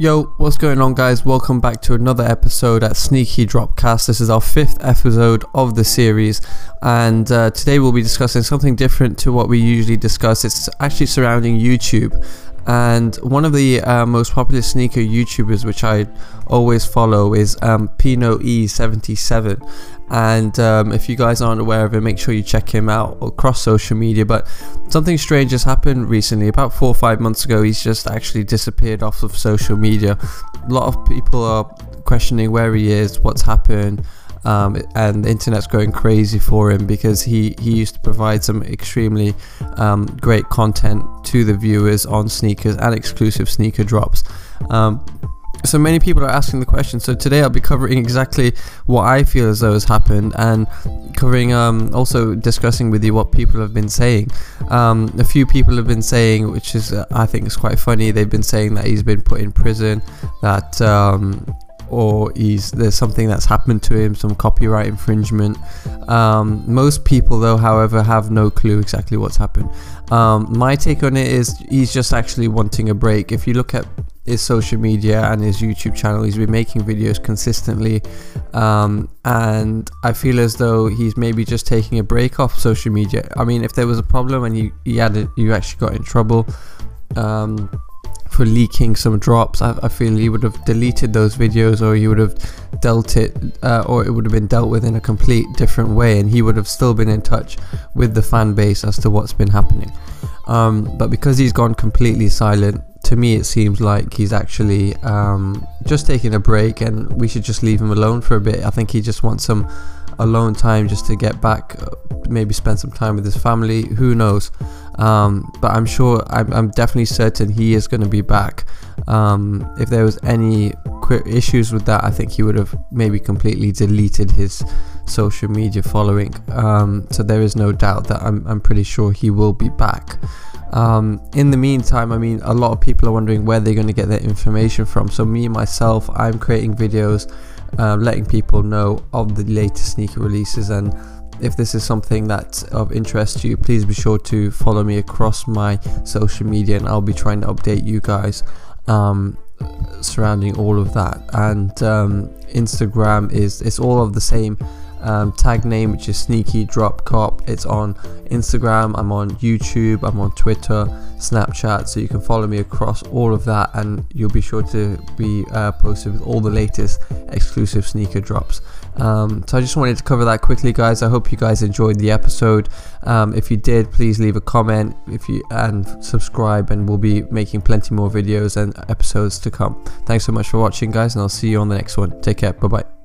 Yo, what's going on guys? Welcome back to another episode at Sneaky Drop Cop. This is our 5th episode of the series, and today we'll be discussing something different to what we usually discuss. It's actually surrounding YouTube, and one of the most popular sneaker YouTubers which I always follow is PinoE77, and if you guys aren't aware of him, make sure you check him out across social media. But something strange has happened recently. About 4 or 5 months ago, he's just actually disappeared off of social media. A lot of people are questioning where he is, what's happened, and the internet's going crazy for him because he used to provide some extremely great content to the viewers on sneakers and exclusive sneaker drops. So many people are asking the question, so today I'll be covering exactly what I feel as though has happened, and covering also discussing with you what people have been saying. A few people have been saying, which is I think is quite funny, they've been saying that he's been put in prison, that or there's something that's happened to him, some copyright infringement. Most people though, however, have no clue exactly what's happened. My take on it is he's just actually wanting a break. If you look at his social media and his YouTube channel, he's been making videos consistently, and I feel as though he's maybe just taking a break off social media. I mean, if there was a problem and you actually got in trouble for leaking some drops, I feel he would have deleted those videos, or he would have dealt it, or it would have been dealt with in a complete different way, and he would have still been in touch with the fan base as to what's been happening. But because he's gone completely silent, to me it seems like he's actually just taking a break, and we should just leave him alone for a bit. I think he just wants some alone time just to get back, maybe spend some time with his family, who knows. But I'm definitely certain he is going to be back. If there was any issues with that, I think he would have maybe completely deleted his social media following. So there is no doubt that I'm pretty sure he will be back. In the meantime, I mean, a lot of people are wondering where they're going to get their information from. So me myself, I'm creating videos letting people know of the latest sneaker releases, and if this is something that's of interest to you, please be sure to follow me across my social media, and I'll be trying to update you guys surrounding all of that. And Instagram it's all of the same tag name, which is Sneaky Drop Cop. It's on Instagram, I'm on YouTube, I'm on Twitter, Snapchat, so you can follow me across all of that, and you'll be sure to be posted with all the latest exclusive sneaker drops. So I just wanted to cover that quickly guys. I hope you guys enjoyed the episode. If you did, please leave a comment and subscribe, and we'll be making plenty more videos and episodes to come. Thanks so much for watching guys, and I'll see you on the next one. Take care, bye bye.